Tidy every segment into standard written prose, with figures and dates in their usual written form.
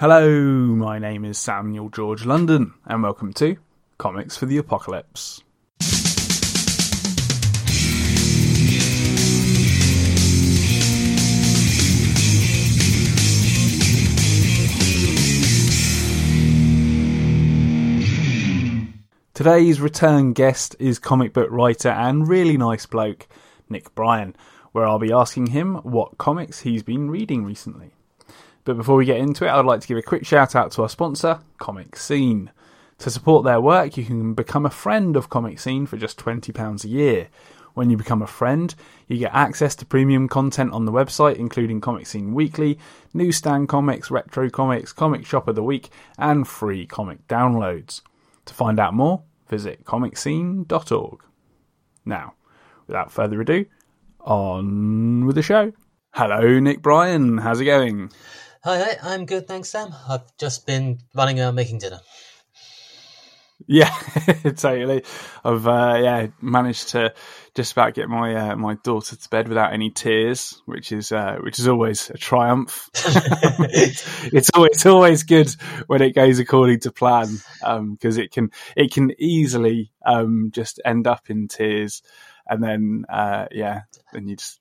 Hello, my name is Samuel George London, and welcome to Comics for the Apocalypse. Today's return guest is comic book writer and really nice bloke, Nick Bryan, where I'll be asking him what comics he's been reading recently. But before we get into it, I'd like to give a quick shout out to our sponsor, ComicScene. To support their work, you can become a friend of ComicScene for just £20 a year. When you become a friend, you get access to premium content on the website, including ComicScene Weekly, Newsstand Comics, Retro Comics, Comic Shop of the Week, and free comic downloads. To find out more, visit comicscene.org. Now, without further ado, on with the show. Hello, Nick Bryan. How's it going? Hi, I'm good, thanks, Sam. I've just been running around making dinner. Yeah, totally. I've managed to just about get my my daughter to bed without any tears, which is always a triumph. it's always good when it goes according to plan, because it can easily just end up in tears, and then then you just.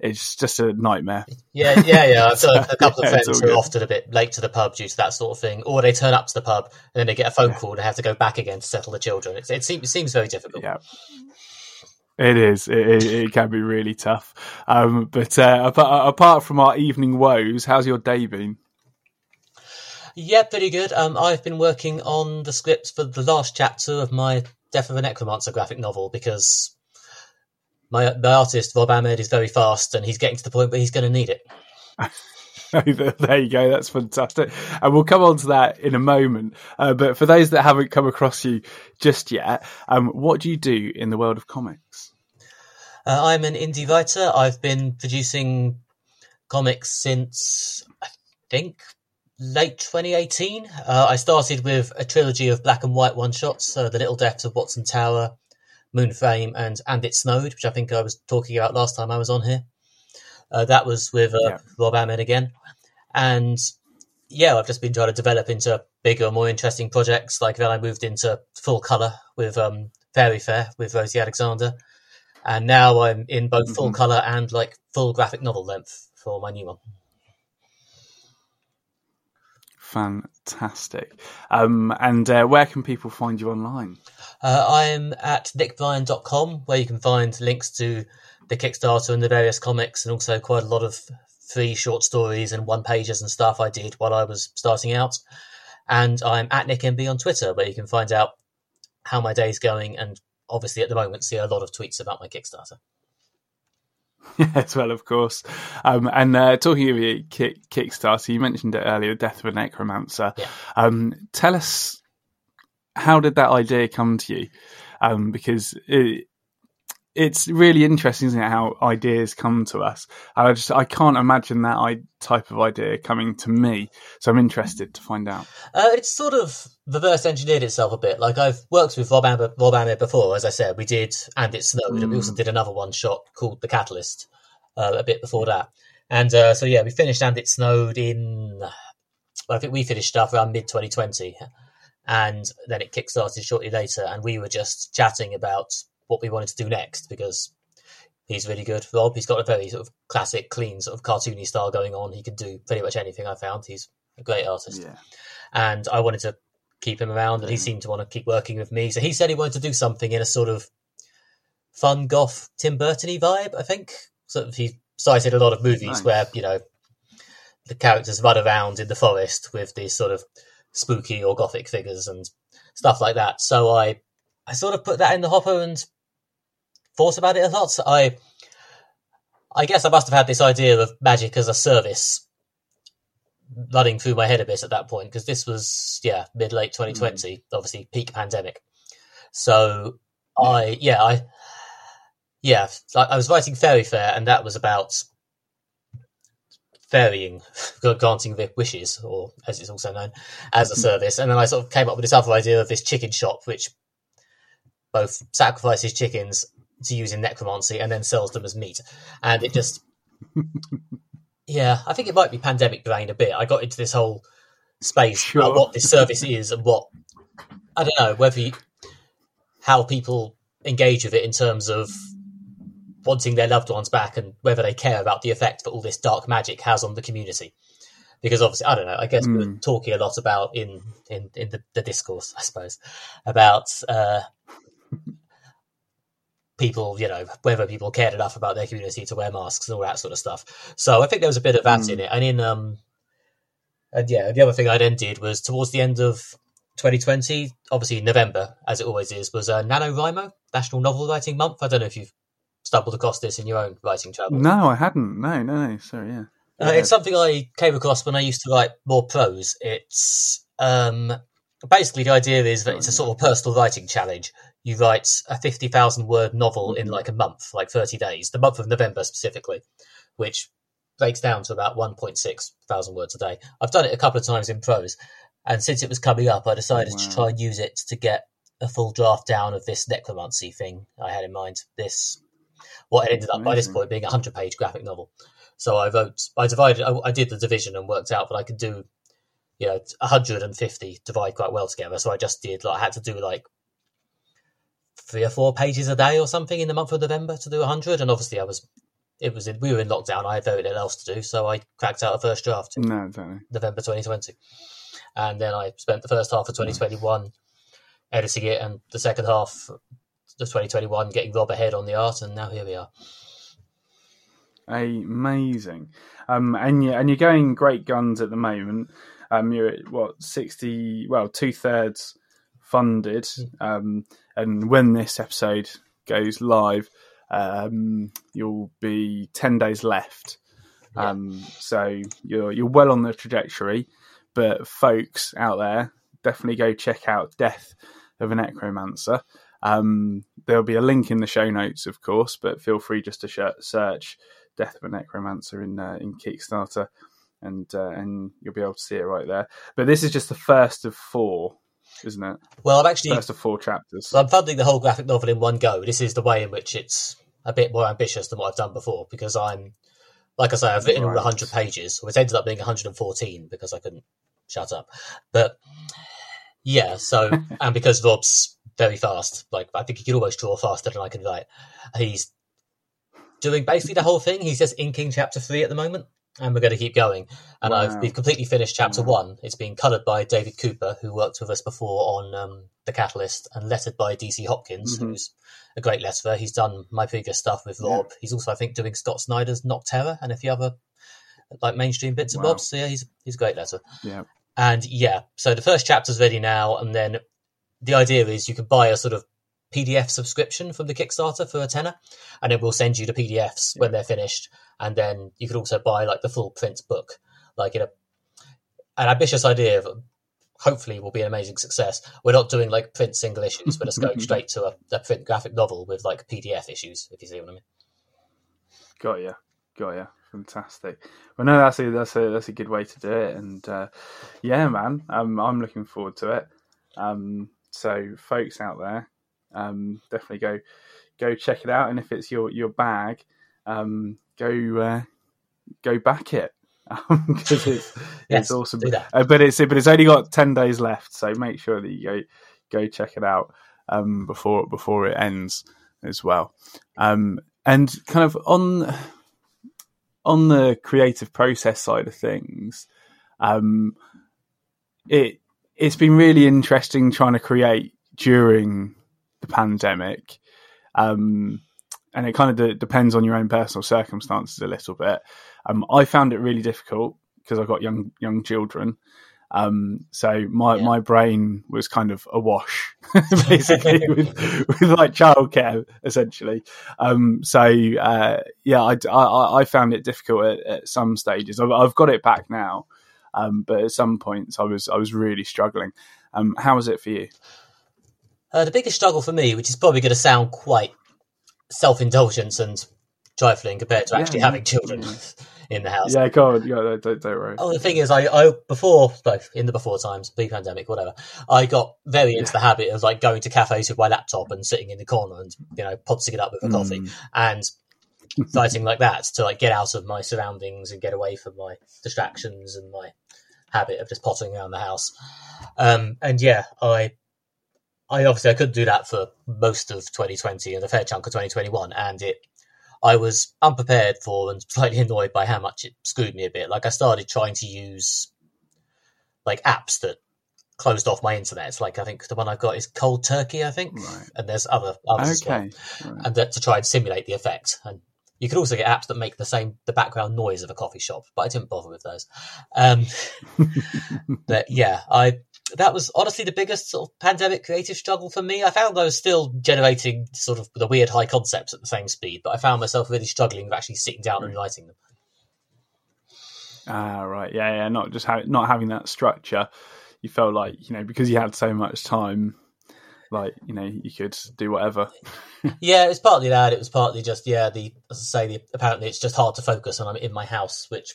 It's just a nightmare. Yeah. I've got a couple of friends who are often a bit late to the pub due to that sort of thing, or they turn up to the pub and then they get a phone call and they have to go back again to settle the children. It seems very difficult. Yeah, it is. It can be really tough. But apart from our evening woes, how's your day been? Yeah, pretty good. I've been working on the scripts for the last chapter of my Death of a Necromancer graphic novel because... My artist, Rob Ahmed, is very fast, and he's getting to the point where he's going to need it. There you go. That's fantastic. And we'll come on to that in a moment. But for those that haven't come across you just yet, what do you do in the world of comics? I'm an indie writer. I've been producing comics since, I think, late 2018. I started with a trilogy of black and white one-shots, The Little Deaths of Watson Tower, Moonframe and It Snowed, which I think I was talking about last time I was on here. That was with Rob Ahmed again. And yeah, I've just been trying to develop into bigger, more interesting projects. Like then I moved into full colour with Fairy Fair with Rosie Alexander. And now I'm in both full colour and like full graphic novel length for my new one. Fantastic. And where can people find you online? I'm at nickbryan.com, where you can find links to the Kickstarter and the various comics, and also quite a lot of free short stories and one-pagers and stuff I did while I was starting out. And I'm at NickMB on Twitter, where you can find out how my day's going, and obviously at the moment see a lot of tweets about my Kickstarter. Yes, well, of course. And talking about Kickstarter, you mentioned it earlier, Death of a Necromancer. Yeah. Tell us, how did that idea come to you? Because it's really interesting, isn't it, how ideas come to us. And I can't imagine that type of idea coming to me. So I'm interested to find out. It's sort of reverse engineered itself a bit. Like I've worked with Rob Ahmed before, as I said. We did And It Snowed, and we also did another one shot called The Catalyst a bit before that. And we finished And It Snowed we finished stuff around mid-2020. And then it kickstarted shortly later, and we were just chatting about what we wanted to do next, because he's really good, Rob. He's got a very sort of classic, clean, sort of cartoony style going on. He can do pretty much anything, I found. He's a great artist. Yeah. And I wanted to keep him around, and he seemed to want to keep working with me. So he said he wanted to do something in a sort of fun, goth, Tim Burton-y vibe, I think. So he cited a lot of movies where, you know, the characters run around in the forest with these sort of spooky or gothic figures and stuff like that. So I sort of put that in the hopper and thought about it a lot. So I guess I must have had this idea of magic as a service running through my head a bit at that point, because this was mid-late 2020, obviously peak pandemic. So I was writing Fairy Fair, and that was about granting wishes, or as it's also known, as a service. And then I sort of came up with this other idea of this chicken shop, which both sacrifices chickens to use in necromancy and then sells them as meat. And it just, I think it might be pandemic brain a bit. I got into this whole space sure. about what this service is and what, I don't know, whether you, how people engage with it in terms of wanting their loved ones back and whether they care about the effect that all this dark magic has on the community. Because obviously, I don't know, I guess we were talking a lot about in the discourse, I suppose, about people, you know, whether people cared enough about their community to wear masks and all that sort of stuff. So I think there was a bit of that in it. And in, and yeah, the other thing I then did was towards the end of 2020, obviously November, as it always is, was NaNoWriMo, National Novel Writing Month. I don't know if you've stumbled across this in your own writing travels. No, I hadn't. No. Sorry, yeah. It's something I came across when I used to write more prose. It's basically the idea is that it's a sort of personal writing challenge. You write a 50,000 word novel in like a month, like 30 days, the month of November specifically, which breaks down to about 1.6 thousand words a day. I've done it a couple of times in prose. And since it was coming up, I decided to try and use it to get a full draft down of this necromancy thing I had in mind. This, what had ended up by this point being a 100-page graphic novel. So I wrote, I did the division and worked out that I could do, you know, 150 divide quite well together. So I just did, like, I had to do like 3 or 4 pages a day or something in the month of November to do 100. And obviously we were in lockdown. I had very little else to do. So I cracked out a first draft in November 2020. And then I spent the first half of 2021 editing it and the second half of 2021 getting Rob Ahmed on the art. And now here we are. Amazing, and you're going great guns at the moment. You're at 2/3 funded. And when this episode goes live, you'll be 10 days left. So you're well on the trajectory. But folks out there, definitely go check out Death of a Necromancer. There'll be a link in the show notes, of course, but feel free just to search Death of a Necromancer in Kickstarter, and you'll be able to see it right there. But this is just the first of 4, isn't it? Well, I'm actually first of 4 chapters. So I'm funding the whole graphic novel in one go. This is the way in which it's a bit more ambitious than what I've done before, because I'm, like I say, I've written 100 pages, which ended up being 114 because I couldn't shut up. But yeah, so and because Rob's very fast, like I think he can almost draw faster than I can write. He's doing basically the whole thing. He's just inking chapter 3 at the moment, and we're going to keep going. And we've completely finished chapter 1. It's been coloured by David Cooper, who worked with us before on The Catalyst, and lettered by DC Hopkins, who's a great letterer. He's done my previous stuff with Rob. Yeah. He's also, I think, doing Scott Snyder's Noctera and a few other like mainstream bits of Bob's. So yeah, he's a great letterer. Yeah. And yeah, so the first chapter's ready now, and then the idea is you can buy a sort of PDF subscription from the Kickstarter for a £10, and it will send you the PDFs when they're finished. And then you could also buy like the full print book, like in an ambitious idea of hopefully will be an amazing success. We're not doing like print single issues, but it's going straight to a print graphic novel with like PDF issues, if you see what I mean. Got ya. Fantastic. Well, no, that's a good way to do it. And yeah, man, I'm looking forward to it. So folks out there, definitely go check it out, and if it's your bag, go back it, because it's awesome. But it's only got 10 days left, so make sure that you go check it out before it ends as well. And kind of on the creative process side of things, it's been really interesting trying to create during the pandemic, and it kind of depends on your own personal circumstances a little bit. I found it really difficult because I've got young children, so my brain was kind of awash basically with like childcare essentially. I found it difficult at some stages. I've got it back now, but at some points I was really struggling. How was it for you? The biggest struggle for me, which is probably going to sound quite self-indulgent and trifling compared to actually having children in the house. Yeah, go on. Yeah, don't worry. Oh, the thing is, I before, like, in the before times, pre-pandemic, whatever, I got very into the habit of like going to cafes with my laptop and sitting in the corner and, you know, potsing it up with a coffee and writing like that to like get out of my surroundings and get away from my distractions and my habit of just potting around the house. And yeah, I obviously I couldn't do that for most of 2020 and a fair chunk of 2021, and I was unprepared for and slightly annoyed by how much it screwed me a bit. Like, I started trying to use like apps that closed off my internet. Like, I think the one I've got is Cold Turkey, I think, right. And there's others as well. Right. And that to try and simulate the effect. And you could also get apps that make the background noise of a coffee shop, but I didn't bother with those. But yeah, that was honestly the biggest sort of pandemic creative struggle for me. I found I was still generating sort of the weird high concepts at the same speed, but I found myself really struggling with actually sitting down and writing them. Ah, right. Yeah. Not having that structure. You felt like, because you had so much time, like, you could do whatever. Yeah, it's partly that. It was partly just, apparently it's just hard to focus when I'm in my house, which,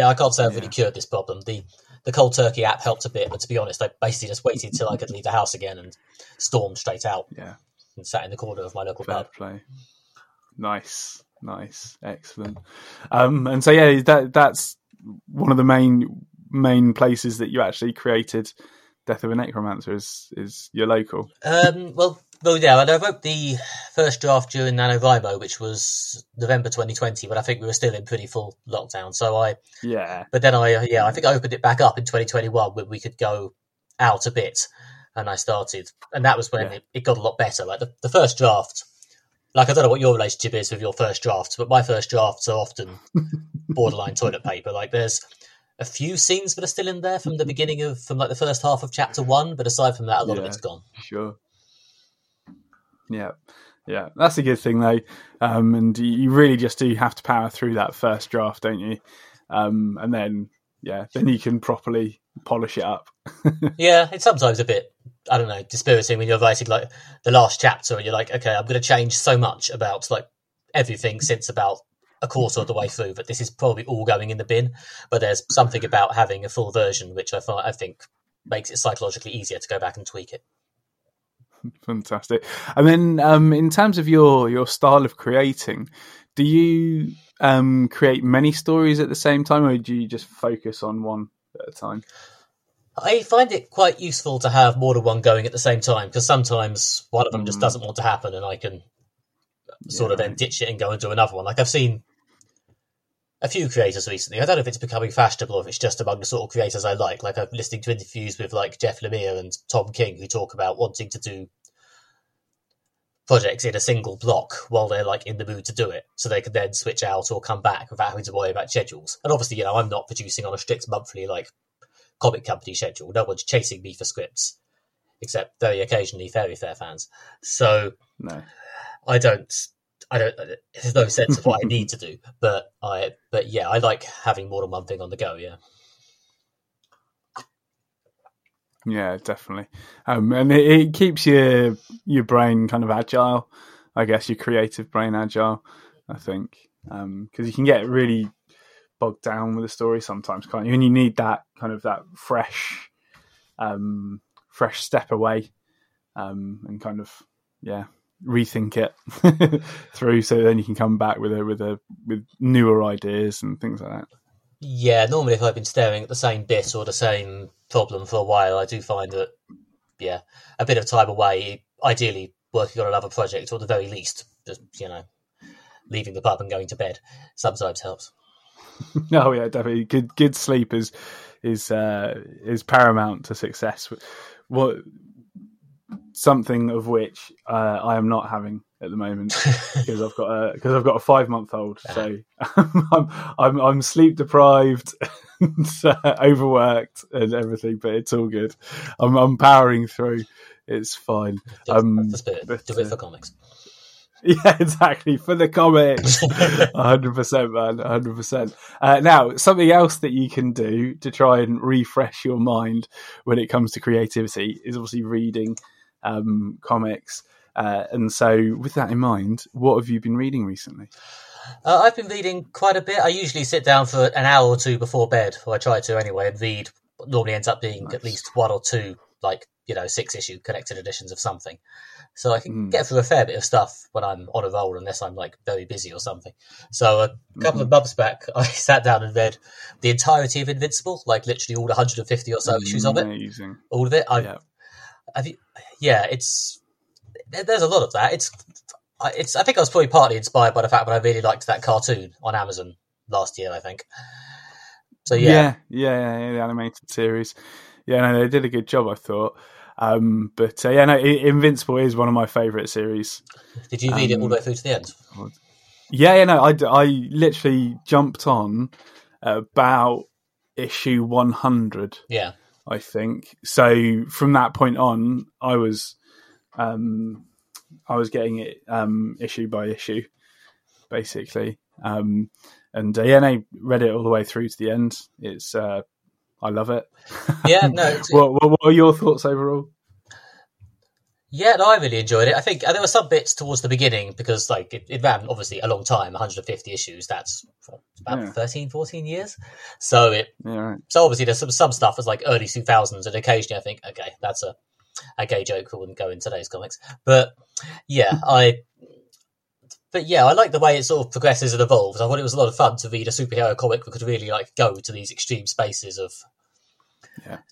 I can't say I've really cured this problem. The Cold Turkey app helped a bit, but to be honest, I basically just waited till I could leave the house again and stormed straight out. Yeah, and sat in the corner of my local pub. Play. Nice, excellent. And so that's one of the main places that you actually created Death of a Necromancer is your local. I wrote the first draft during NaNoWriMo, which was November 2020, but I think we were still in pretty full lockdown. So I think I opened it back up in 2021 when we could go out a bit, and I started, and that was when it got a lot better. Like the first draft, like, I don't know what your relationship is with your first drafts, but my first drafts are often borderline toilet paper. Like, there's a few scenes that are still in there from the beginning from the first half of chapter 1, but aside from that, a lot of it's gone. Sure. Yeah, that's a good thing though, and you really just do have to power through that first draft, don't you? And then you can properly polish it up. Yeah, it's sometimes a bit, I don't know, dispiriting when you're writing like the last chapter, and you're like, okay, I'm going to change so much about like everything since about a quarter of the way through, but this is probably all going in the bin. But there's something about having a full version which I think makes it psychologically easier to go back and tweak it. Fantastic. And then in terms of your style of creating, do you create many stories at the same time, or do you just focus on one at a time? I find it quite useful to have more than one going at the same time, because sometimes one of them just doesn't want to happen, and I can sort of then ditch it and go and do another one. Like, I've seen a few creators recently. I don't know if it's becoming fashionable, or if it's just among the sort of creators I like. Like, I'm listening to interviews with like Jeff Lemire and Tom King, who talk about wanting to do projects in a single block while they're like in the mood to do it, so they can then switch out or come back without having to worry about schedules. And obviously, I'm not producing on a strict monthly like comic company schedule. No one's chasing me for scripts, except very occasionally Fairy Fair fans. So no, I don't. There's no sense of what I need to do, but I like having more than one thing on the go. Yeah, definitely. And it keeps your brain kind of agile, I guess, your creative brain agile, I think, because you can get really bogged down with a story sometimes, can't you? And you need that kind of that fresh step away, and kind of rethink it through, so then you can come back with newer ideas and things like that. Yeah, normally if I've been staring at the same bit or the same problem for a while, I do find that a bit of time away, ideally working on another project, or at the very least just leaving the pub and going to bed sometimes helps. Oh yeah, definitely. Good sleep is paramount to success. Something of which I am not having at the moment, because I've got a 5-month-old, so I'm sleep deprived, and overworked, and everything. But it's all good. I'm powering through. It's fine. Do it for comics. Yeah, exactly, for the comics. 100%, man, 100%. Now, something else that you can do to try and refresh your mind when it comes to creativity is obviously reading comics. And so with that in mind, what have you been reading recently? I've been reading quite a bit. I usually sit down for an hour or two before bed, or I try to anyway, and read. What normally ends up being at least one or two like, you know, 6-issue collected editions of something. So I can get through a fair bit of stuff when I'm on a roll, unless I'm, like, very busy or something. So a couple of months back, I sat down and read the entirety of Invincible, like, literally all 150 or so issues of it. Amazing. All of it. There's a lot of that. I think I was probably partly inspired by the fact that I really liked that cartoon on Amazon last year, I think. So, the animated series. Yeah, no, they did a good job, I thought. Invincible is one of my favourite series. Did you read it all the way through to the end? I literally jumped on about issue 100, I think. So from that point on, I was getting it issue by issue, basically. I read it all the way through to the end. It's I love it. Yeah, no. What are your thoughts overall? Yeah, no, I really enjoyed it. I think there were some bits towards the beginning because, like, it ran obviously a long time, 150 issues. That's about 13, 14 years. So so obviously there's some stuff was like early 2000s, and occasionally I think, okay, that's a gay joke that wouldn't go in today's comics. But I like the way it sort of progresses and evolves. I thought it was a lot of fun to read a superhero comic that could really, like, go to these extreme spaces of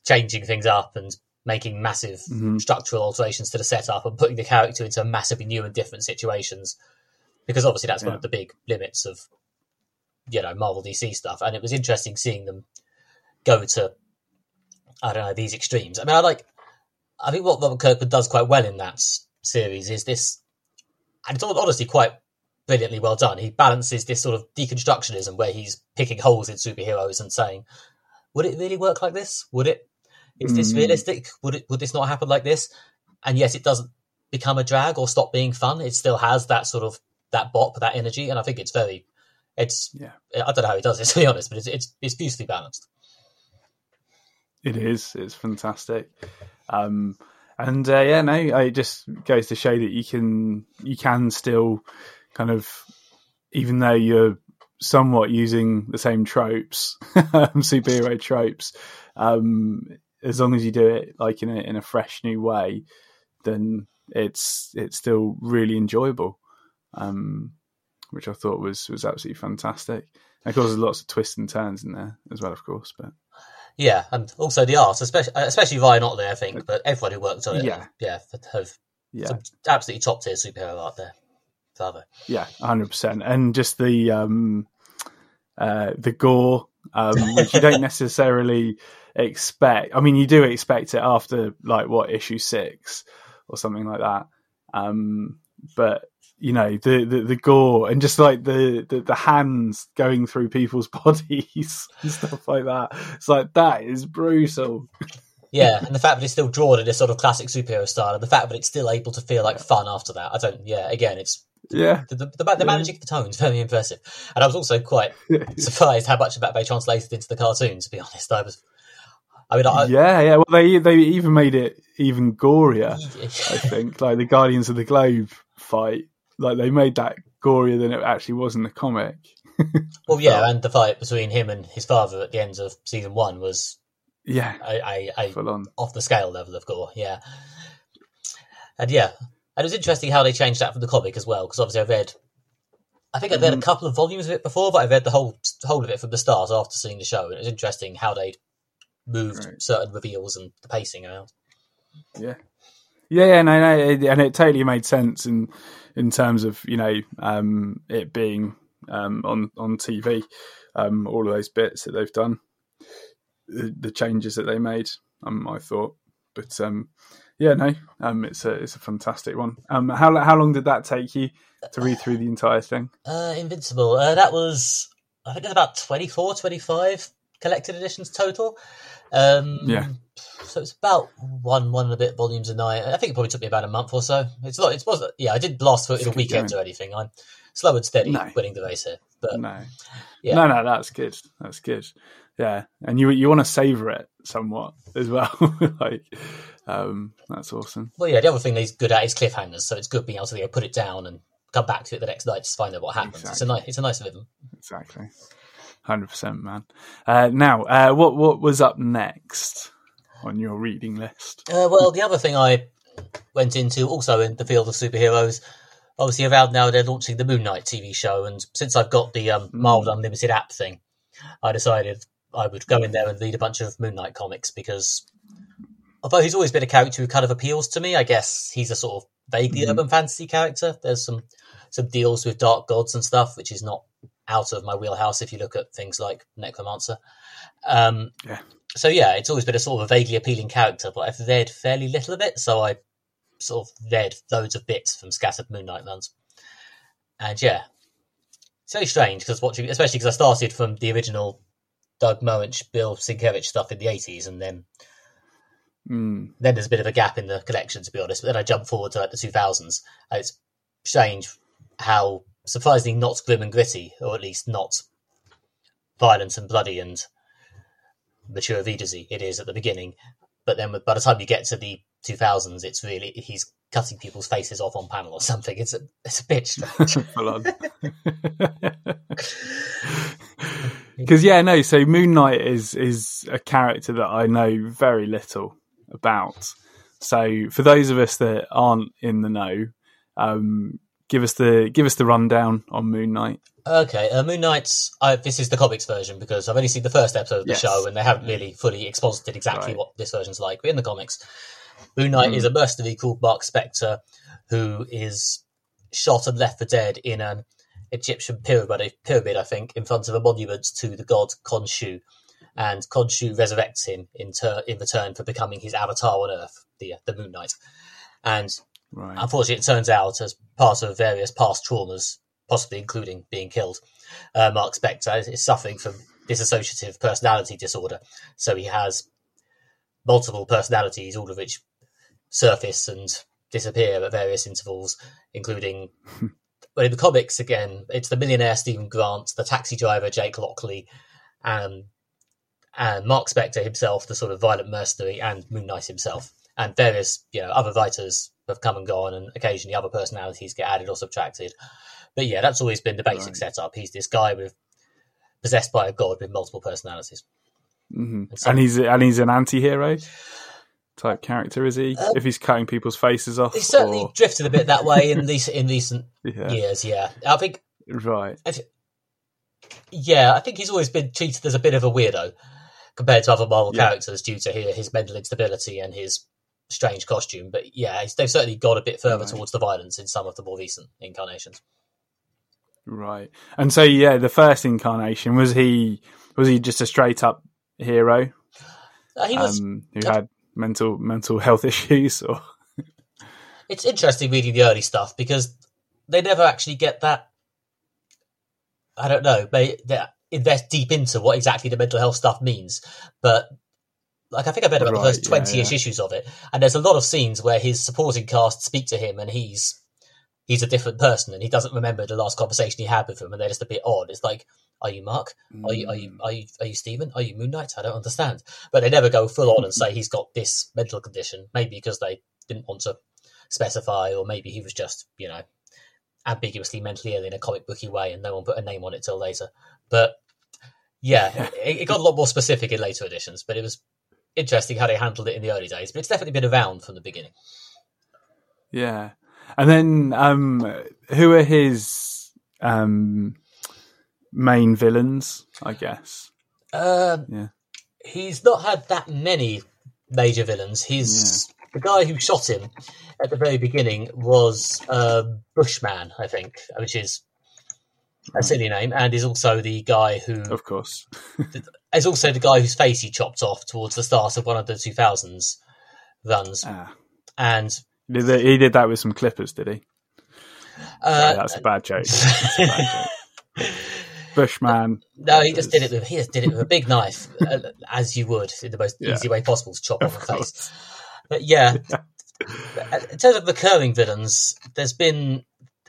changing things up and making massive structural alterations to the setup and putting the character into massively new and different situations. Because obviously that's one of the big limits of, you know, Marvel DC stuff. And it was interesting seeing them go to, I don't know, these extremes. I mean, I think what Robert Kirkman does quite well in that series is this, and it's honestly quite brilliantly well done. He balances this sort of deconstructionism where he's picking holes in superheroes and saying, would it really work like this? Would it? Is this realistic? Would this not happen like this? And yes, it doesn't become a drag or stop being fun. It still has that sort of, that bop, that energy. And I think it's I don't know how he does it, to be honest, but it's beautifully balanced. It is. It's fantastic. It just goes to show that you can still kind of, even though you're somewhat using the same tropes, superhero tropes, as long as you do it like in a fresh new way, then it's still really enjoyable, which I thought was absolutely fantastic. And of course, there's lots of twists and turns in there as well, of course, but. Yeah, and also the art, especially Ryan Otley, I think, but everyone who worked on it, have some absolutely top tier superhero art there. Father. Yeah, 100%, and just the gore, which you don't necessarily expect. I mean, you do expect it after issue 6 or something like that, but. You know, the gore and just like the hands going through people's bodies and stuff like that. It's like, that is brutal. Yeah, and the fact that it's still drawn in this sort of classic superhero style, and the fact that it's still able to feel like fun after that. The managing of the tone is very impressive. And I was also quite surprised how much of that they translated into the cartoon, to be honest. Well, they even made it even gorier, I think, like the Guardians of the Globe fight. Like, they made that gorier than it actually was in the comic. Well, yeah, and the fight between him and his father at the end of season 1 was a off-the-scale level of gore, And it was interesting how they changed that from the comic as well, because obviously I read a couple of volumes of it before, but I read the whole of it from the start after seeing the show, and it was interesting how they moved certain reveals and the pacing around. Yeah. And it totally made sense in terms of, you know, it being on TV, all of those bits that they've done, the changes that they made, I thought. But it's a fantastic one. How long did that take you to read through the entire thing? Invincible. That was, I think, about 24, 25 collected editions total. So it's about one and a bit volumes a night. I think it probably took me about a month or so. I didn't blast through it in a weekend or anything. I'm slow and steady winning the race here. But No, that's good. That's good. Yeah. And you want to savour it somewhat as well. That's awesome. Well, yeah, the other thing he's good at is cliffhangers, so it's good being able to put it down and come back to it the next night to find out what happens. Exactly. It's a nice rhythm. Exactly. 100%, man. Now, what was up next? on your reading list? Well, the other thing I went into also in the field of superheroes, obviously around now they're launching the Moon Knight TV show, and since I've got the Marvel Unlimited app thing, I decided I would go in there and read a bunch of Moon Knight comics, because although he's always been a character who kind of appeals to me, I guess he's a sort of vaguely urban fantasy character. There's some deals with dark gods and stuff, which is not out of my wheelhouse if you look at things like Necromancer. So yeah, it's always been a sort of a vaguely appealing character, but I've read fairly little of it, so I sort of read loads of bits from scattered Moon Knight runs. And yeah, it's very strange, because watching, especially because I started from the original Doug Moench, Bill Sienkiewicz stuff in the 80s, and then there's a bit of a gap in the collection, to be honest, but then I jump forward to like the 2000s, and it's strange how surprisingly not grim and gritty, or at least not violent and bloody and mature readersy it is at the beginning, but then by the time you get to the 2000s, it's really, he's cutting people's faces off on panel or something. It's a bit strange. Hold on. Because so Moon Knight is a character that I know very little about. So for those of us that aren't in the know, give us the rundown on Moon Knight. Okay, Moon Knight's this is the comics version, because I've only seen the first episode of the show, and they haven't really fully exposited exactly what this version's like. But in the comics, Moon Knight is a mercenary called Marc Spector, who is shot and left for dead in an Egyptian pyramid, I think, in front of a monument to the god Khonshu, and Khonshu resurrects him in return for becoming his avatar on Earth, the Moon Knight. And unfortunately, it turns out, as part of various past traumas, possibly including being killed, Marc Spector is suffering from dissociative personality disorder. So he has multiple personalities, all of which surface and disappear at various intervals, including... But in the comics, again, it's the millionaire Stephen Grant, the taxi driver Jake Lockley, and Marc Spector himself, the sort of violent mercenary, and Moon Knight himself. And various other writers have come and gone, and occasionally other personalities get added or subtracted. But yeah, that's always been the basic setup. He's this guy possessed by a god with multiple personalities. Mm-hmm. And he's an anti-hero type character, is he? If he's cutting people's faces off, he's certainly drifted a bit that way in recent years. Yeah, I think. Right. I think he's always been treated as a bit of a weirdo compared to other Marvel characters due to his mental instability and his strange costume. But yeah, they've certainly gone a bit further towards the violence in some of the more recent incarnations. Right, and so the first incarnation, was he just a straight up hero? He was who had mental health issues, or it's interesting reading the early stuff because they never actually get that. I don't know, they invest deep into what exactly the mental health stuff means, but like I think I read about the first 20-ish issues of it, and there's a lot of scenes where his supporting cast speak to him and he's a different person and he doesn't remember the last conversation he had with them, and they're just a bit odd. It's like, are you Mark? Are you Stephen? Are you Moon Knight? I don't understand. But they never go full on and say he's got this mental condition, maybe because they didn't want to specify, or maybe he was just, ambiguously mentally ill in a comic booky way and no one put a name on it till later. But yeah, it got a lot more specific in later editions, but it was interesting how they handled it in the early days. But it's definitely been around from the beginning. Yeah. And then who are his... main villains, I guess. He's not had that many major villains. The guy who shot him at the very beginning was Bushman, I think, which is a silly name, and is also the guy who, of course, is also the guy whose face he chopped off towards the start of one of the 2000s runs. And he did that with some clippers, did he? That's a bad joke. Bushman. No, he just did it with a big knife, as you would, in the most easy way possible, to chop off the face. But in terms of recurring villains, there's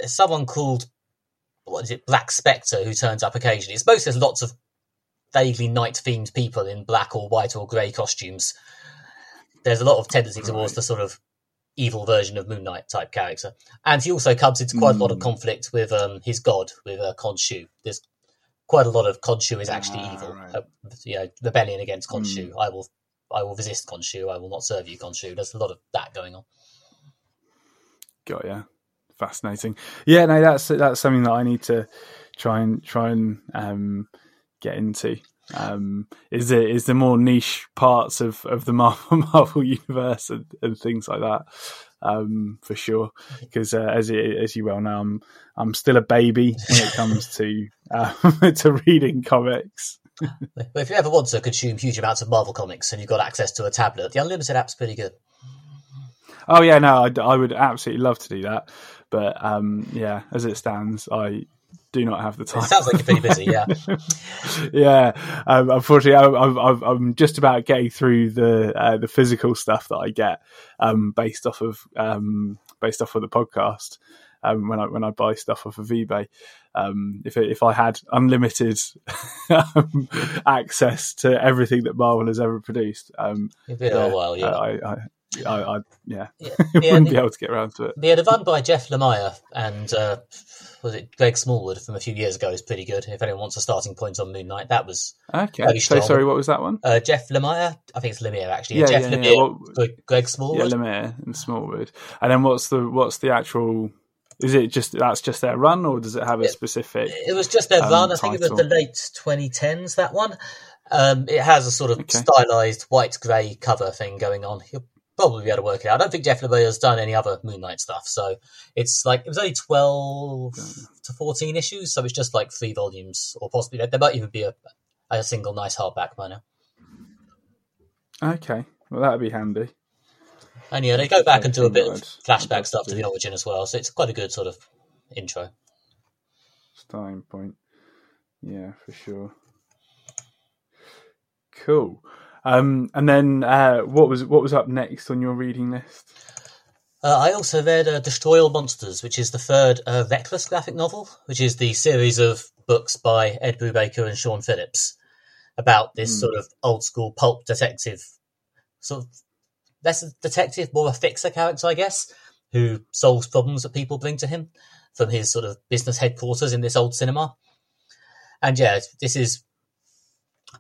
someone called Black Spectre, who turns up occasionally. It's mostly lots of vaguely night-themed people in black or white or grey costumes. There's a lot of tendency towards the sort of evil version of Moon Knight type character, and he also comes into quite a lot of conflict with his god, with Khonshu. There's quite a lot of Khonshu is actually evil, rebellion against Khonshu. I will I will resist Khonshu, I will not serve you, Khonshu. There's a lot of that going on. Got ya. Fascinating. Yeah, no, that's something that I need to try and get into. Is the more niche parts of the Marvel universe and things like that, for sure. Because as you well know, I'm still a baby when it comes to reading comics. But if you ever want to consume huge amounts of Marvel comics and you've got access to a tablet, the Unlimited app's pretty good. Oh yeah, no, I would absolutely love to do that, but yeah, as it stands, I do not have the time. It sounds like you're pretty busy, yeah. Yeah, unfortunately, I'm just about getting through the physical stuff that I get based off of the podcast. When I buy stuff off of eBay, if I had unlimited access to everything that Marvel has ever produced, I wouldn't be able to get around to it. Yeah, the one by Jeff Lemire and was it Greg Smallwood from a few years ago is pretty good. If anyone wants a starting point on Moon Knight, that was okay. So sorry, what was that one? Jeff Lemire, I think it's Lemire actually. Yeah, Jeff Lemire, well, Greg Smallwood. Yeah, Lemire and Smallwood. And then what's the actual? Is it just their run, or does it have a specific? It was just their run. I think title. It was the late 2010s. That one. It has a sort of stylized white grey cover thing going on. You'll probably be able to work it out. I don't think Jeff Lemire has done any other Moon Knight stuff, so it's like it was only 12 to 14 issues, so it's just like 3 volumes, or possibly there might even be a single nice hardback by now. Okay, well that'd be handy. And yeah, they go back and do a bit of flashback stuff to the origin as well, so it's quite a good sort of intro. Starting point. Yeah, for sure. Cool. And then what was up next on your reading list? I also read Destroy All Monsters, which is the third Reckless graphic novel, which is the series of books by Ed Brubaker and Sean Phillips about this sort of old-school pulp detective sort of less a detective, more a fixer character, I guess, who solves problems that people bring to him from his sort of business headquarters in this old cinema. And yeah, this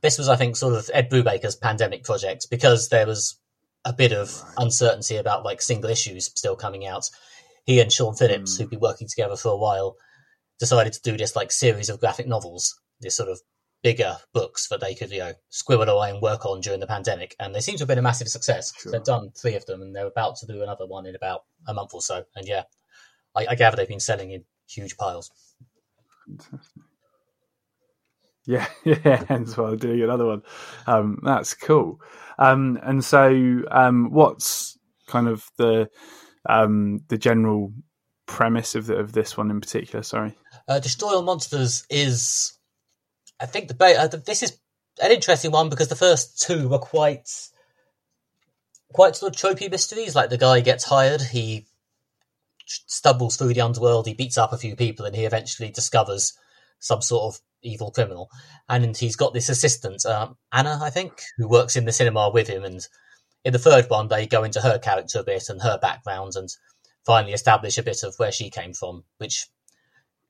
was, I think, sort of Ed Brubaker's pandemic project, because there was a bit of uncertainty about like single issues still coming out. He and Sean Phillips, who'd been working together for a while, decided to do this like series of graphic novels, this sort of bigger books that they could, you know, squirrel away and work on during the pandemic, and they seem to have been a massive success. Sure. They've done 3 of them, and they're about to do another one in about a month or so. And yeah, I gather they've been selling in huge piles. Fantastic. Yeah, hence why I'm doing another one. That's cool. And so, what's kind of the general premise of this one in particular? Sorry, Destroy All Monsters is. I think this is an interesting one because the first 2 were quite sort of tropey mysteries. Like the guy gets hired, he stumbles through the underworld, he beats up a few people, and he eventually discovers some sort of evil criminal. And he's got this assistant, Anna, I think, who works in the cinema with him. And in the third one, they go into her character a bit and her background and finally establish a bit of where she came from, which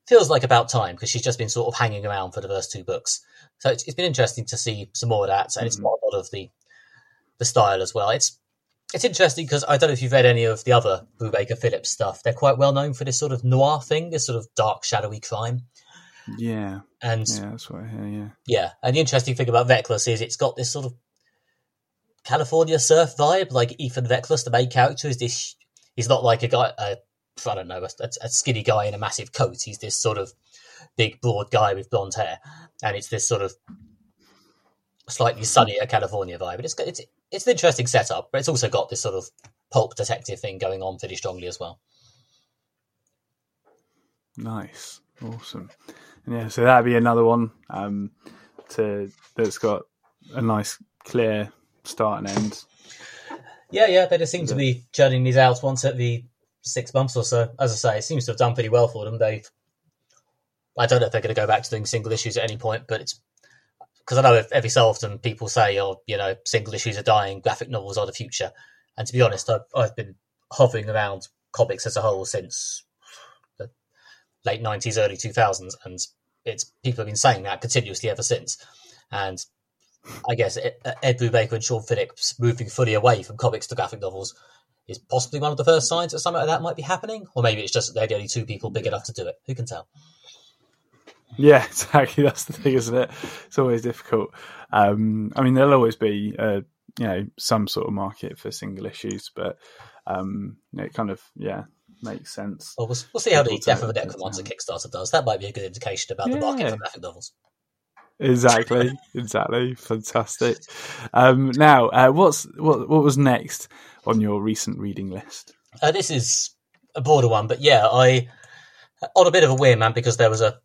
feels like about time because she's just been sort of hanging around for the first 2 books. So it's been interesting to see some more of that, and it's got a lot of the style as well. It's interesting because I don't know if you've read any of the other Brubaker Phillips stuff. They're quite well known for this sort of noir thing, this sort of dark, shadowy crime. Yeah. And yeah, that's what I hear, yeah. Yeah, and the interesting thing about Reckless is it's got this sort of California surf vibe. Like Ethan Reckless, the main character, is this. He's not like a guy... I don't know, a skinny guy in a massive coat. He's this sort of big, broad guy with blonde hair. And it's this sort of slightly sunnier California vibe. And it's an interesting setup, but it's also got this sort of pulp detective thing going on pretty strongly as well. Nice. Awesome. And yeah, so that'd be another one that's got a nice, clear start and end. Yeah, they just seem to be churning these out once at the 6 months or so. As I say, it seems to have done pretty well for them. I don't know if they're going to go back to doing single issues at any point, but it's because I know every so often people say, "Oh, you know, single issues are dying. Graphic novels are the future." And to be honest, I've been hovering around comics as a whole since the late 90s, early 2000s, and people have been saying that continuously ever since. And I guess Ed Brubaker and Sean Phillips moving fully away from comics to graphic novels is possibly one of the first signs that something like that might be happening, or maybe it's just that they're the only two people big enough to do it. Who can tell? Yeah, exactly. That's the thing, isn't it? It's always difficult. I mean, there'll always be some sort of market for single issues, but it kind of makes sense. Well, we'll see how the Death of a Necromancer Kickstarter does. That might be a good indication about the market for graphic novels. Exactly. Fantastic. Now, what was next on your recent reading list? This is a broader one, but I, on a bit of a whim, and because there was a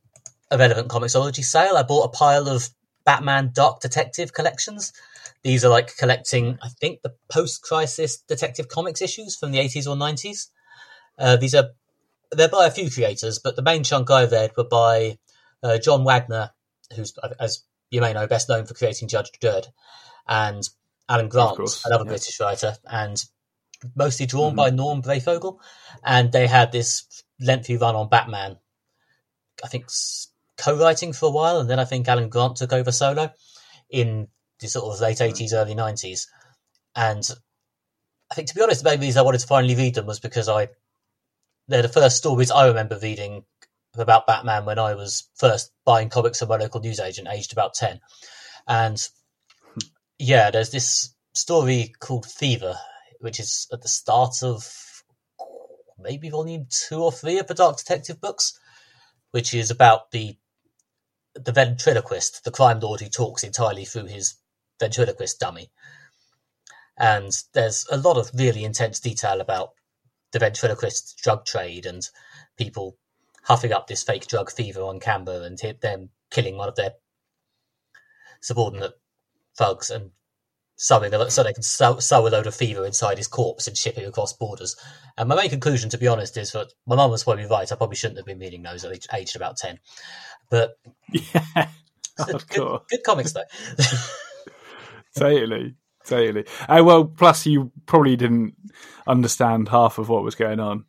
relevant comiXology sale, I bought a pile of Batman Dark Detective collections. These are like collecting, I think, the post-crisis detective comics issues from the 80s or 90s. They're by a few creators, but the main chunk I read were by John Wagner, who's, as you may know, best known for creating Judge Dredd, and Alan Grant, another British writer, and mostly drawn by Norm Breyfogle. And they had this lengthy run on Batman, I think, co-writing for a while, and then I think Alan Grant took over solo in the sort of late 80s, early 90s. And I think, to be honest, the main reason I wanted to finally read them was because they're the first stories I remember reading about Batman when I was first buying comics from my local newsagent, aged about 10. And there's this story called Fever, which is at the start of maybe volume 2 or 3 of the Dark Detective books, which is about the ventriloquist, the crime lord who talks entirely through his ventriloquist dummy. And there's a lot of really intense detail about the ventriloquist's drug trade and people huffing up this fake drug Fever on camera and them killing one of their subordinate thugs and so they can sow a load of fever inside his corpse and ship it across borders. And my main conclusion, to be honest, is that my mum was probably right. I probably shouldn't have been reading those aged about 10. But good comics, though. Totally. Well, plus you probably didn't understand half of what was going on.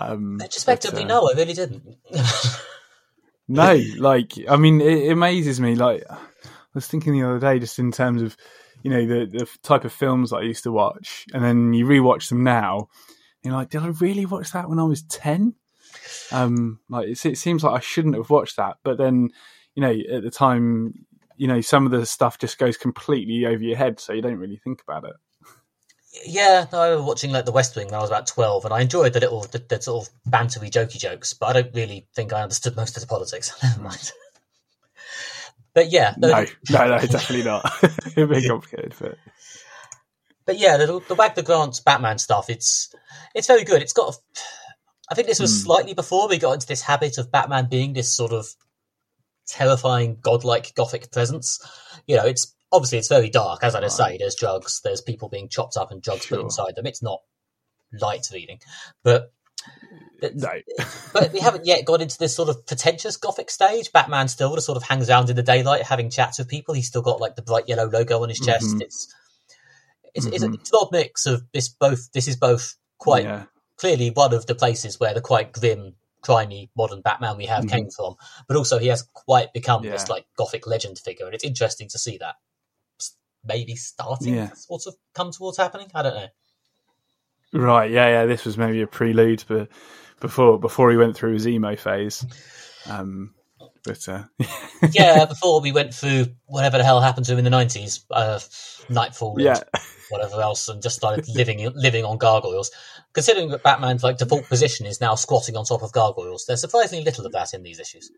Retrospectively, no, I really didn't. No, it amazes me. Like, I was thinking the other day, just in terms of, the type of films that I used to watch, and then you rewatch them now, and you're like, did I really watch that when I was 10? It seems like I shouldn't have watched that, but then, at the time, some of the stuff just goes completely over your head, so you don't really think about it. Yeah, I was watching The West Wing when I was about 12, and I enjoyed the sort of bantery, jokey jokes, but I don't really think I understood most of the politics. Never mind. But no, definitely not. It'd be complicated, but the Wagner Grant's Batman stuff, it's very good. It's got, I think this was slightly before we got into this habit of Batman being this sort of terrifying, godlike, gothic presence. It's obviously it's very dark, as I just say. There's drugs, there's people being chopped up and drugs put inside them. It's not light reading, but we haven't yet got into this sort of pretentious gothic stage. Batman still just sort of hangs around in the daylight, having chats with people. He's still got the bright yellow logo on his chest. It's an odd mix of this. This is both quite clearly one of the places where the quite grim, crimey modern Batman we have came from, but also he hasn't quite become this gothic legend figure, and it's interesting to see that maybe starting to sort of come towards happening. I don't know. Right, this was maybe a prelude, but before he went through his emo phase. Before we went through whatever the hell happened to him in the 90s, Nightfall and whatever else, and just started living on gargoyles. Considering that Batman's default position is now squatting on top of gargoyles, there's surprisingly little of that in these issues.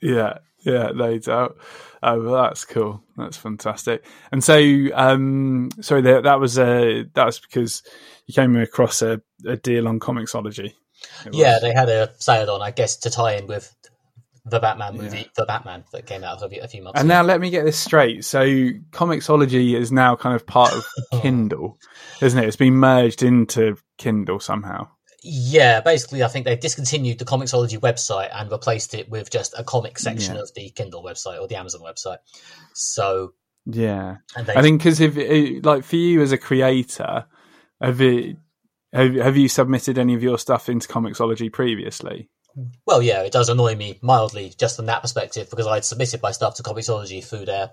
Yeah, no doubt. Oh, that's cool. That's fantastic. And so, that was because you came across a deal on comiXology. They had a sale on, I guess, to tie in with the Batman movie, The Batman, that came out a few months ago. And now let me get this straight. So comiXology is now kind of part of Kindle, isn't it? It's been merged into Kindle somehow. Yeah, basically, I think they discontinued the comiXology website and replaced it with just a comic section of the Kindle website or the Amazon website. So, I think because for you as a creator, have you submitted any of your stuff into comiXology previously? Well, it does annoy me mildly just from that perspective, because I'd submitted my stuff to comiXology through their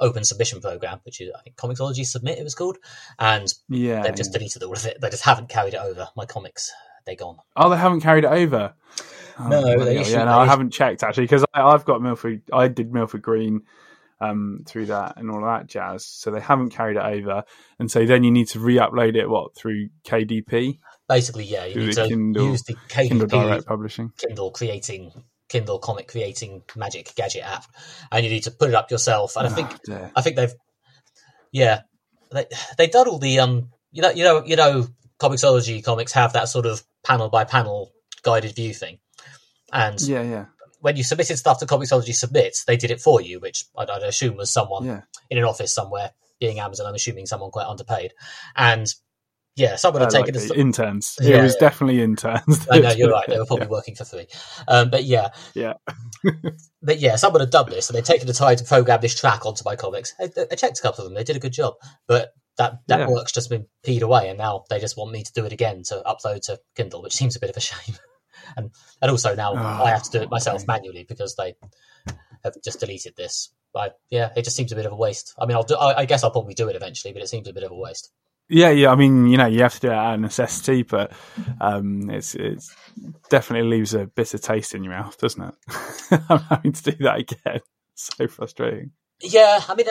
open submission program, which is, I think, Comixology Submit it was called, and they've just deleted all of it. They just haven't carried it over. My comics, they're gone. Oh, they haven't carried it over? Oh, no, they should. Yeah, no, I haven't checked, actually, because I've got Milford. I did Milford Green through that and all that jazz, so they haven't carried it over, and so then you need to re-upload it, through KDP? Basically, yeah, you need to use the KDP Kindle Direct Publishing, Kindle comic creating magic gadget app, and you need to put it up yourself. And I think they've done all the Comixology comics have that sort of panel by panel guided view thing, and when you submitted stuff to Comixology Submit, they did it for you, which I'd assume was someone in an office somewhere, being Amazon. I'm assuming someone quite underpaid, and someone had taken interns. Yeah, it was definitely interns. No, you're right. They were probably working for free. Someone had done this, and they'd taken the time to program this track onto my comics. I checked a couple of them. They did a good job, but that work's just been peed away, and now they just want me to do it again to upload to Kindle, which seems a bit of a shame. And also now I have to do it myself manually because they have just deleted this. But it just seems a bit of a waste. I mean, I guess I'll probably do it eventually, but it seems a bit of a waste. Yeah. I mean, you have to do it out of necessity, but it's definitely leaves a bitter taste in your mouth, doesn't it? I'm having to do that again. It's so frustrating. Yeah, I mean,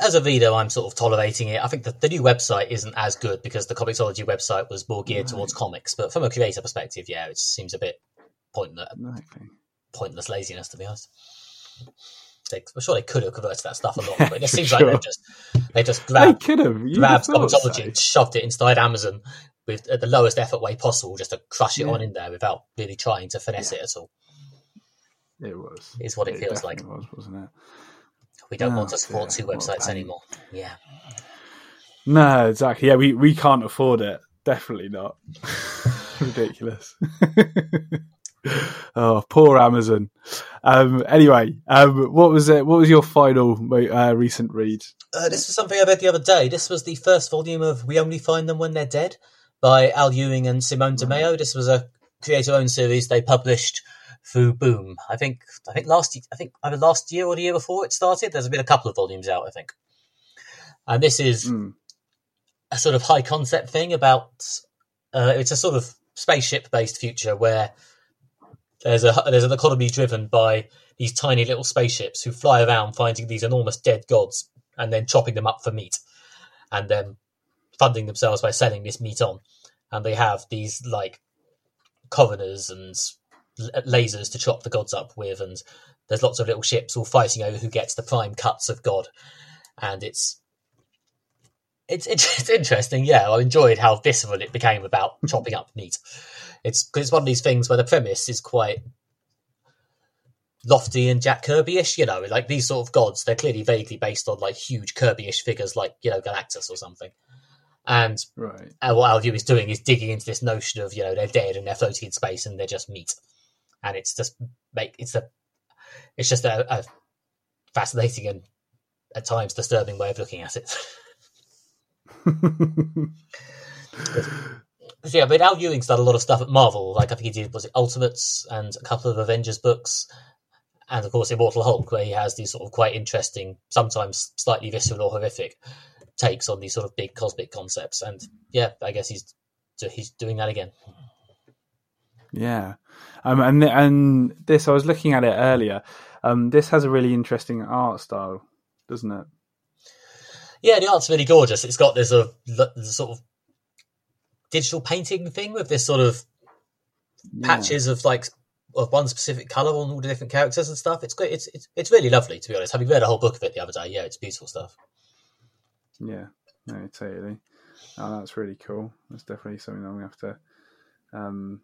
as a reader, I'm sort of tolerating it. I think the new website isn't as good because the Comixology website was more geared towards comics. But from a creator perspective, it seems a bit pointless laziness, to be honest. I'm sure they could have converted that stuff a lot, but it seems like they just grabbed Comixology and shoved it inside Amazon with at the lowest effort way possible, just to crush it on in there without really trying to finesse it at all. It was. It's what it feels like. It was, wasn't it? We don't want to support two websites anymore. Yeah. No, exactly. Yeah, we can't afford it. Definitely not. Ridiculous. Oh, poor Amazon. Anyway, what was it? What was your final recent read? This was something I read the other day. This was the first volume of We Only Find Them When They're Dead by Al Ewing and Simone DeMeo. This was a creator-owned series they published through Boom. I think last year or the year before it started. There's been a couple of volumes out, I think. And this is a sort of high concept thing about it's a sort of spaceship based future where there's an economy driven by these tiny little spaceships who fly around finding these enormous dead gods and then chopping them up for meat and then funding themselves by selling this meat on. And they have these like coroners and lasers to chop the gods up with, and there's lots of little ships all fighting over who gets the prime cuts of God. And it's interesting. I enjoyed how visceral it became about chopping up meat. It's one of these things where the premise is quite lofty and Jack Kirby-ish, like these sort of gods, they're clearly vaguely based on like huge Kirby-ish figures like Galactus or something. And what Al Ewing is doing is digging into this notion of they're dead and they're floating in space and they're just meat. And it's just a fascinating and at times disturbing way of looking at it. But Al Ewing's done a lot of stuff at Marvel. Like I think he did Ultimates and a couple of Avengers books, and of course Immortal Hulk, where he has these sort of quite interesting, sometimes slightly visceral or horrific takes on these sort of big cosmic concepts. And I guess he's doing that again. Yeah. And this, I was looking at it earlier. This has a really interesting art style, doesn't it? Yeah, the art's really gorgeous. It's got this sort of digital painting thing with this sort of patches of one specific colour on all the different characters and stuff. It's great. It's really lovely, to be honest. Having read a whole book of it the other day, it's beautiful stuff. Yeah, no, totally. Oh, that's really cool. That's definitely something I'm going to have to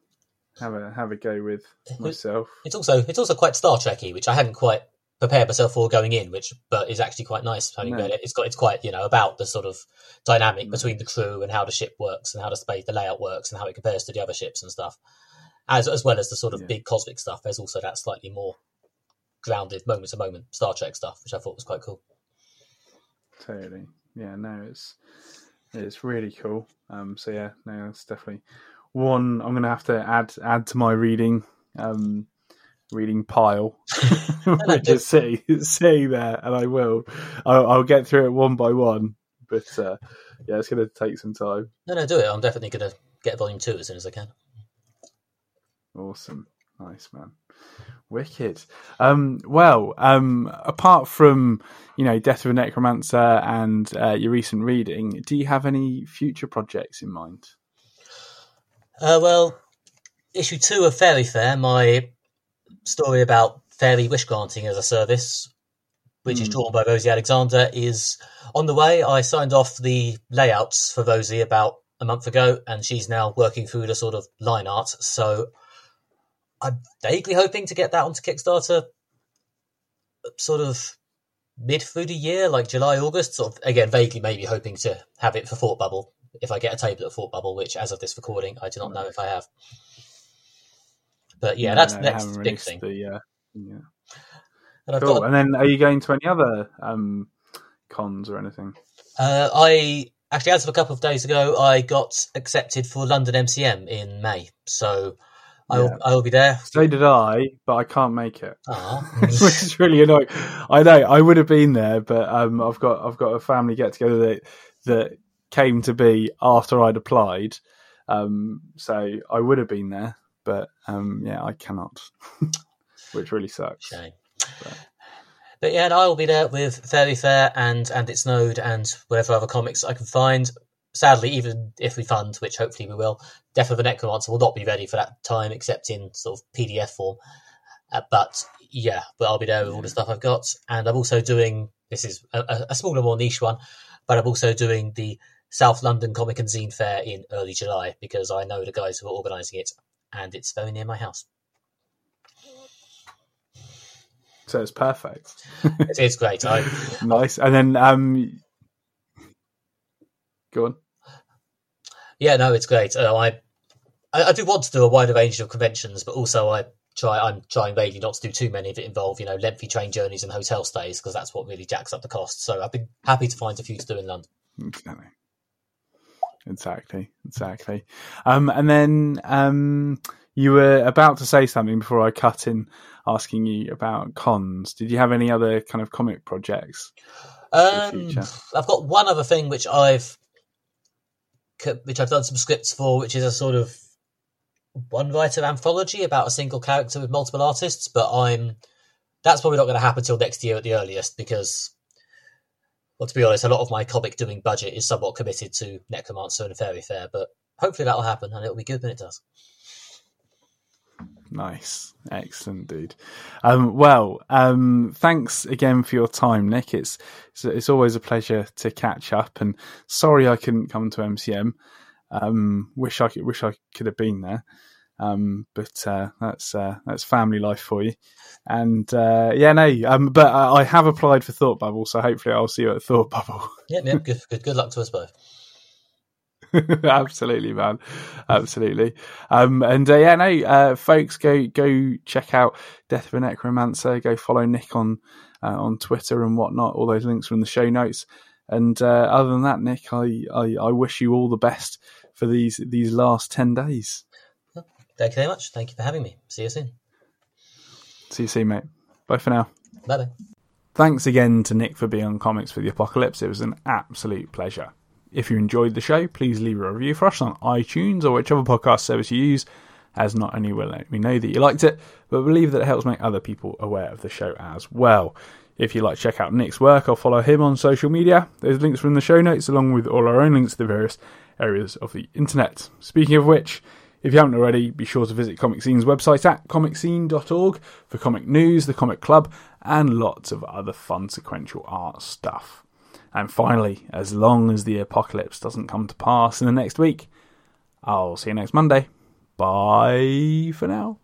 have a go with myself. It's also quite Star Trek-y, which I hadn't quite prepared myself for going in, but is actually quite nice having read it. It's quite about the sort of dynamic between the crew and how the ship works and how the space, the layout works and how it compares to the other ships and stuff, as well as the sort of big cosmic stuff. There's also that slightly more grounded moment to moment Star Trek stuff, which I thought was quite cool. Totally. Yeah, no, it's really cool. It's definitely one I'm going to have to add to my reading reading pile, which is sitting there, and I will. I'll get through it one by one, but yeah, it's going to take some time. No, do it. I'm definitely going to get volume 2 as soon as I can. Awesome. Nice, man. Wicked. Apart from, Death of a Necromancer and your recent reading, do you have any future projects in mind? Issue 2 of Fairy Fair, my story about fairy wish granting as a service, which is drawn by Rosie Alexander, is on the way. I signed off the layouts for Rosie about a month ago, and she's now working through the sort of line art. So I'm vaguely hoping to get that onto Kickstarter sort of mid through the year, like July, August. Sort of, again, vaguely maybe hoping to have it for Thought Bubble, if I get a table at Thought Bubble, which as of this recording, I do not know if I have. But yeah, that's the next big thing. And cool. And then are you going to any other cons or anything? I actually, as of a couple of days ago, I got accepted for London MCM in May. So I will be there. So did I, but I can't make it, which is really annoying. I know I would have been there, but I've got a family get together that came to be after I'd applied, so I would have been there, but I cannot, which really sucks. Shame. But yeah, and I will be there with Fairy Fair and It Snowed and whatever other comics I can find. Sadly, even if we fund, which hopefully we will, Death of a Necromancer will not be ready for that time, except in sort of PDF form. But I'll be there with all the stuff I've got. And I'm also doing, this is a smaller, more niche one, but I'm also doing the South London Comic and Zine Fair in early July, because I know the guys who are organising it, and it's very near my house. So it's perfect. It's great. Nice. And then... Go on. Yeah, no, it's great. I do want to do a wider range of conventions, but also I'm trying vaguely not to do too many that involve, lengthy train journeys and hotel stays, because that's what really jacks up the cost. So I've been happy to find a few to do in London. Exactly. And then you were about to say something before I cut in asking you about cons. Did you have any other kind of comic projects? I've got one other thing which I've done some scripts for, which is a sort of one writer anthology about a single character with multiple artists, but that's probably not going to happen till next year at the earliest, because, well, to be honest, a lot of my comic doing budget is somewhat committed to Necromancer and Fairy Fair, but hopefully that'll happen and it'll be good when it does. Nice. Excellent, dude. Thanks again for your time, Nick. It's always a pleasure to catch up, and sorry I couldn't come to MCM. Wish I could have been there. But that's family life for you. And but I have applied for Thought Bubble, so hopefully I'll see you at Thought Bubble. Yeah, good luck to us both. Absolutely, man. Absolutely. Folks, go check out Death of a Necromancer. Go follow Nick on Twitter and whatnot. All those links are in the show notes. And other than that, Nick, I wish you all the best for these last 10 days. Thank you very much. Thank you for having me. See you soon. See you soon, mate. Bye for now. Bye. Thanks again to Nick for being on Comics for the Apocalypse. It was an absolute pleasure. If you enjoyed the show, please leave a review for us on iTunes or whichever podcast service you use, as not only will we know that you liked it, but believe that it helps make other people aware of the show as well. If you'd like to check out Nick's work or follow him on social media, those links are in the show notes, along with all our own links to the various areas of the internet. Speaking of which, if you haven't already, be sure to visit ComicScene's website at comicscene.org for comic news, the comic club, and lots of other fun sequential art stuff. And finally, as long as the apocalypse doesn't come to pass in the next week, I'll see you next Monday. Bye for now.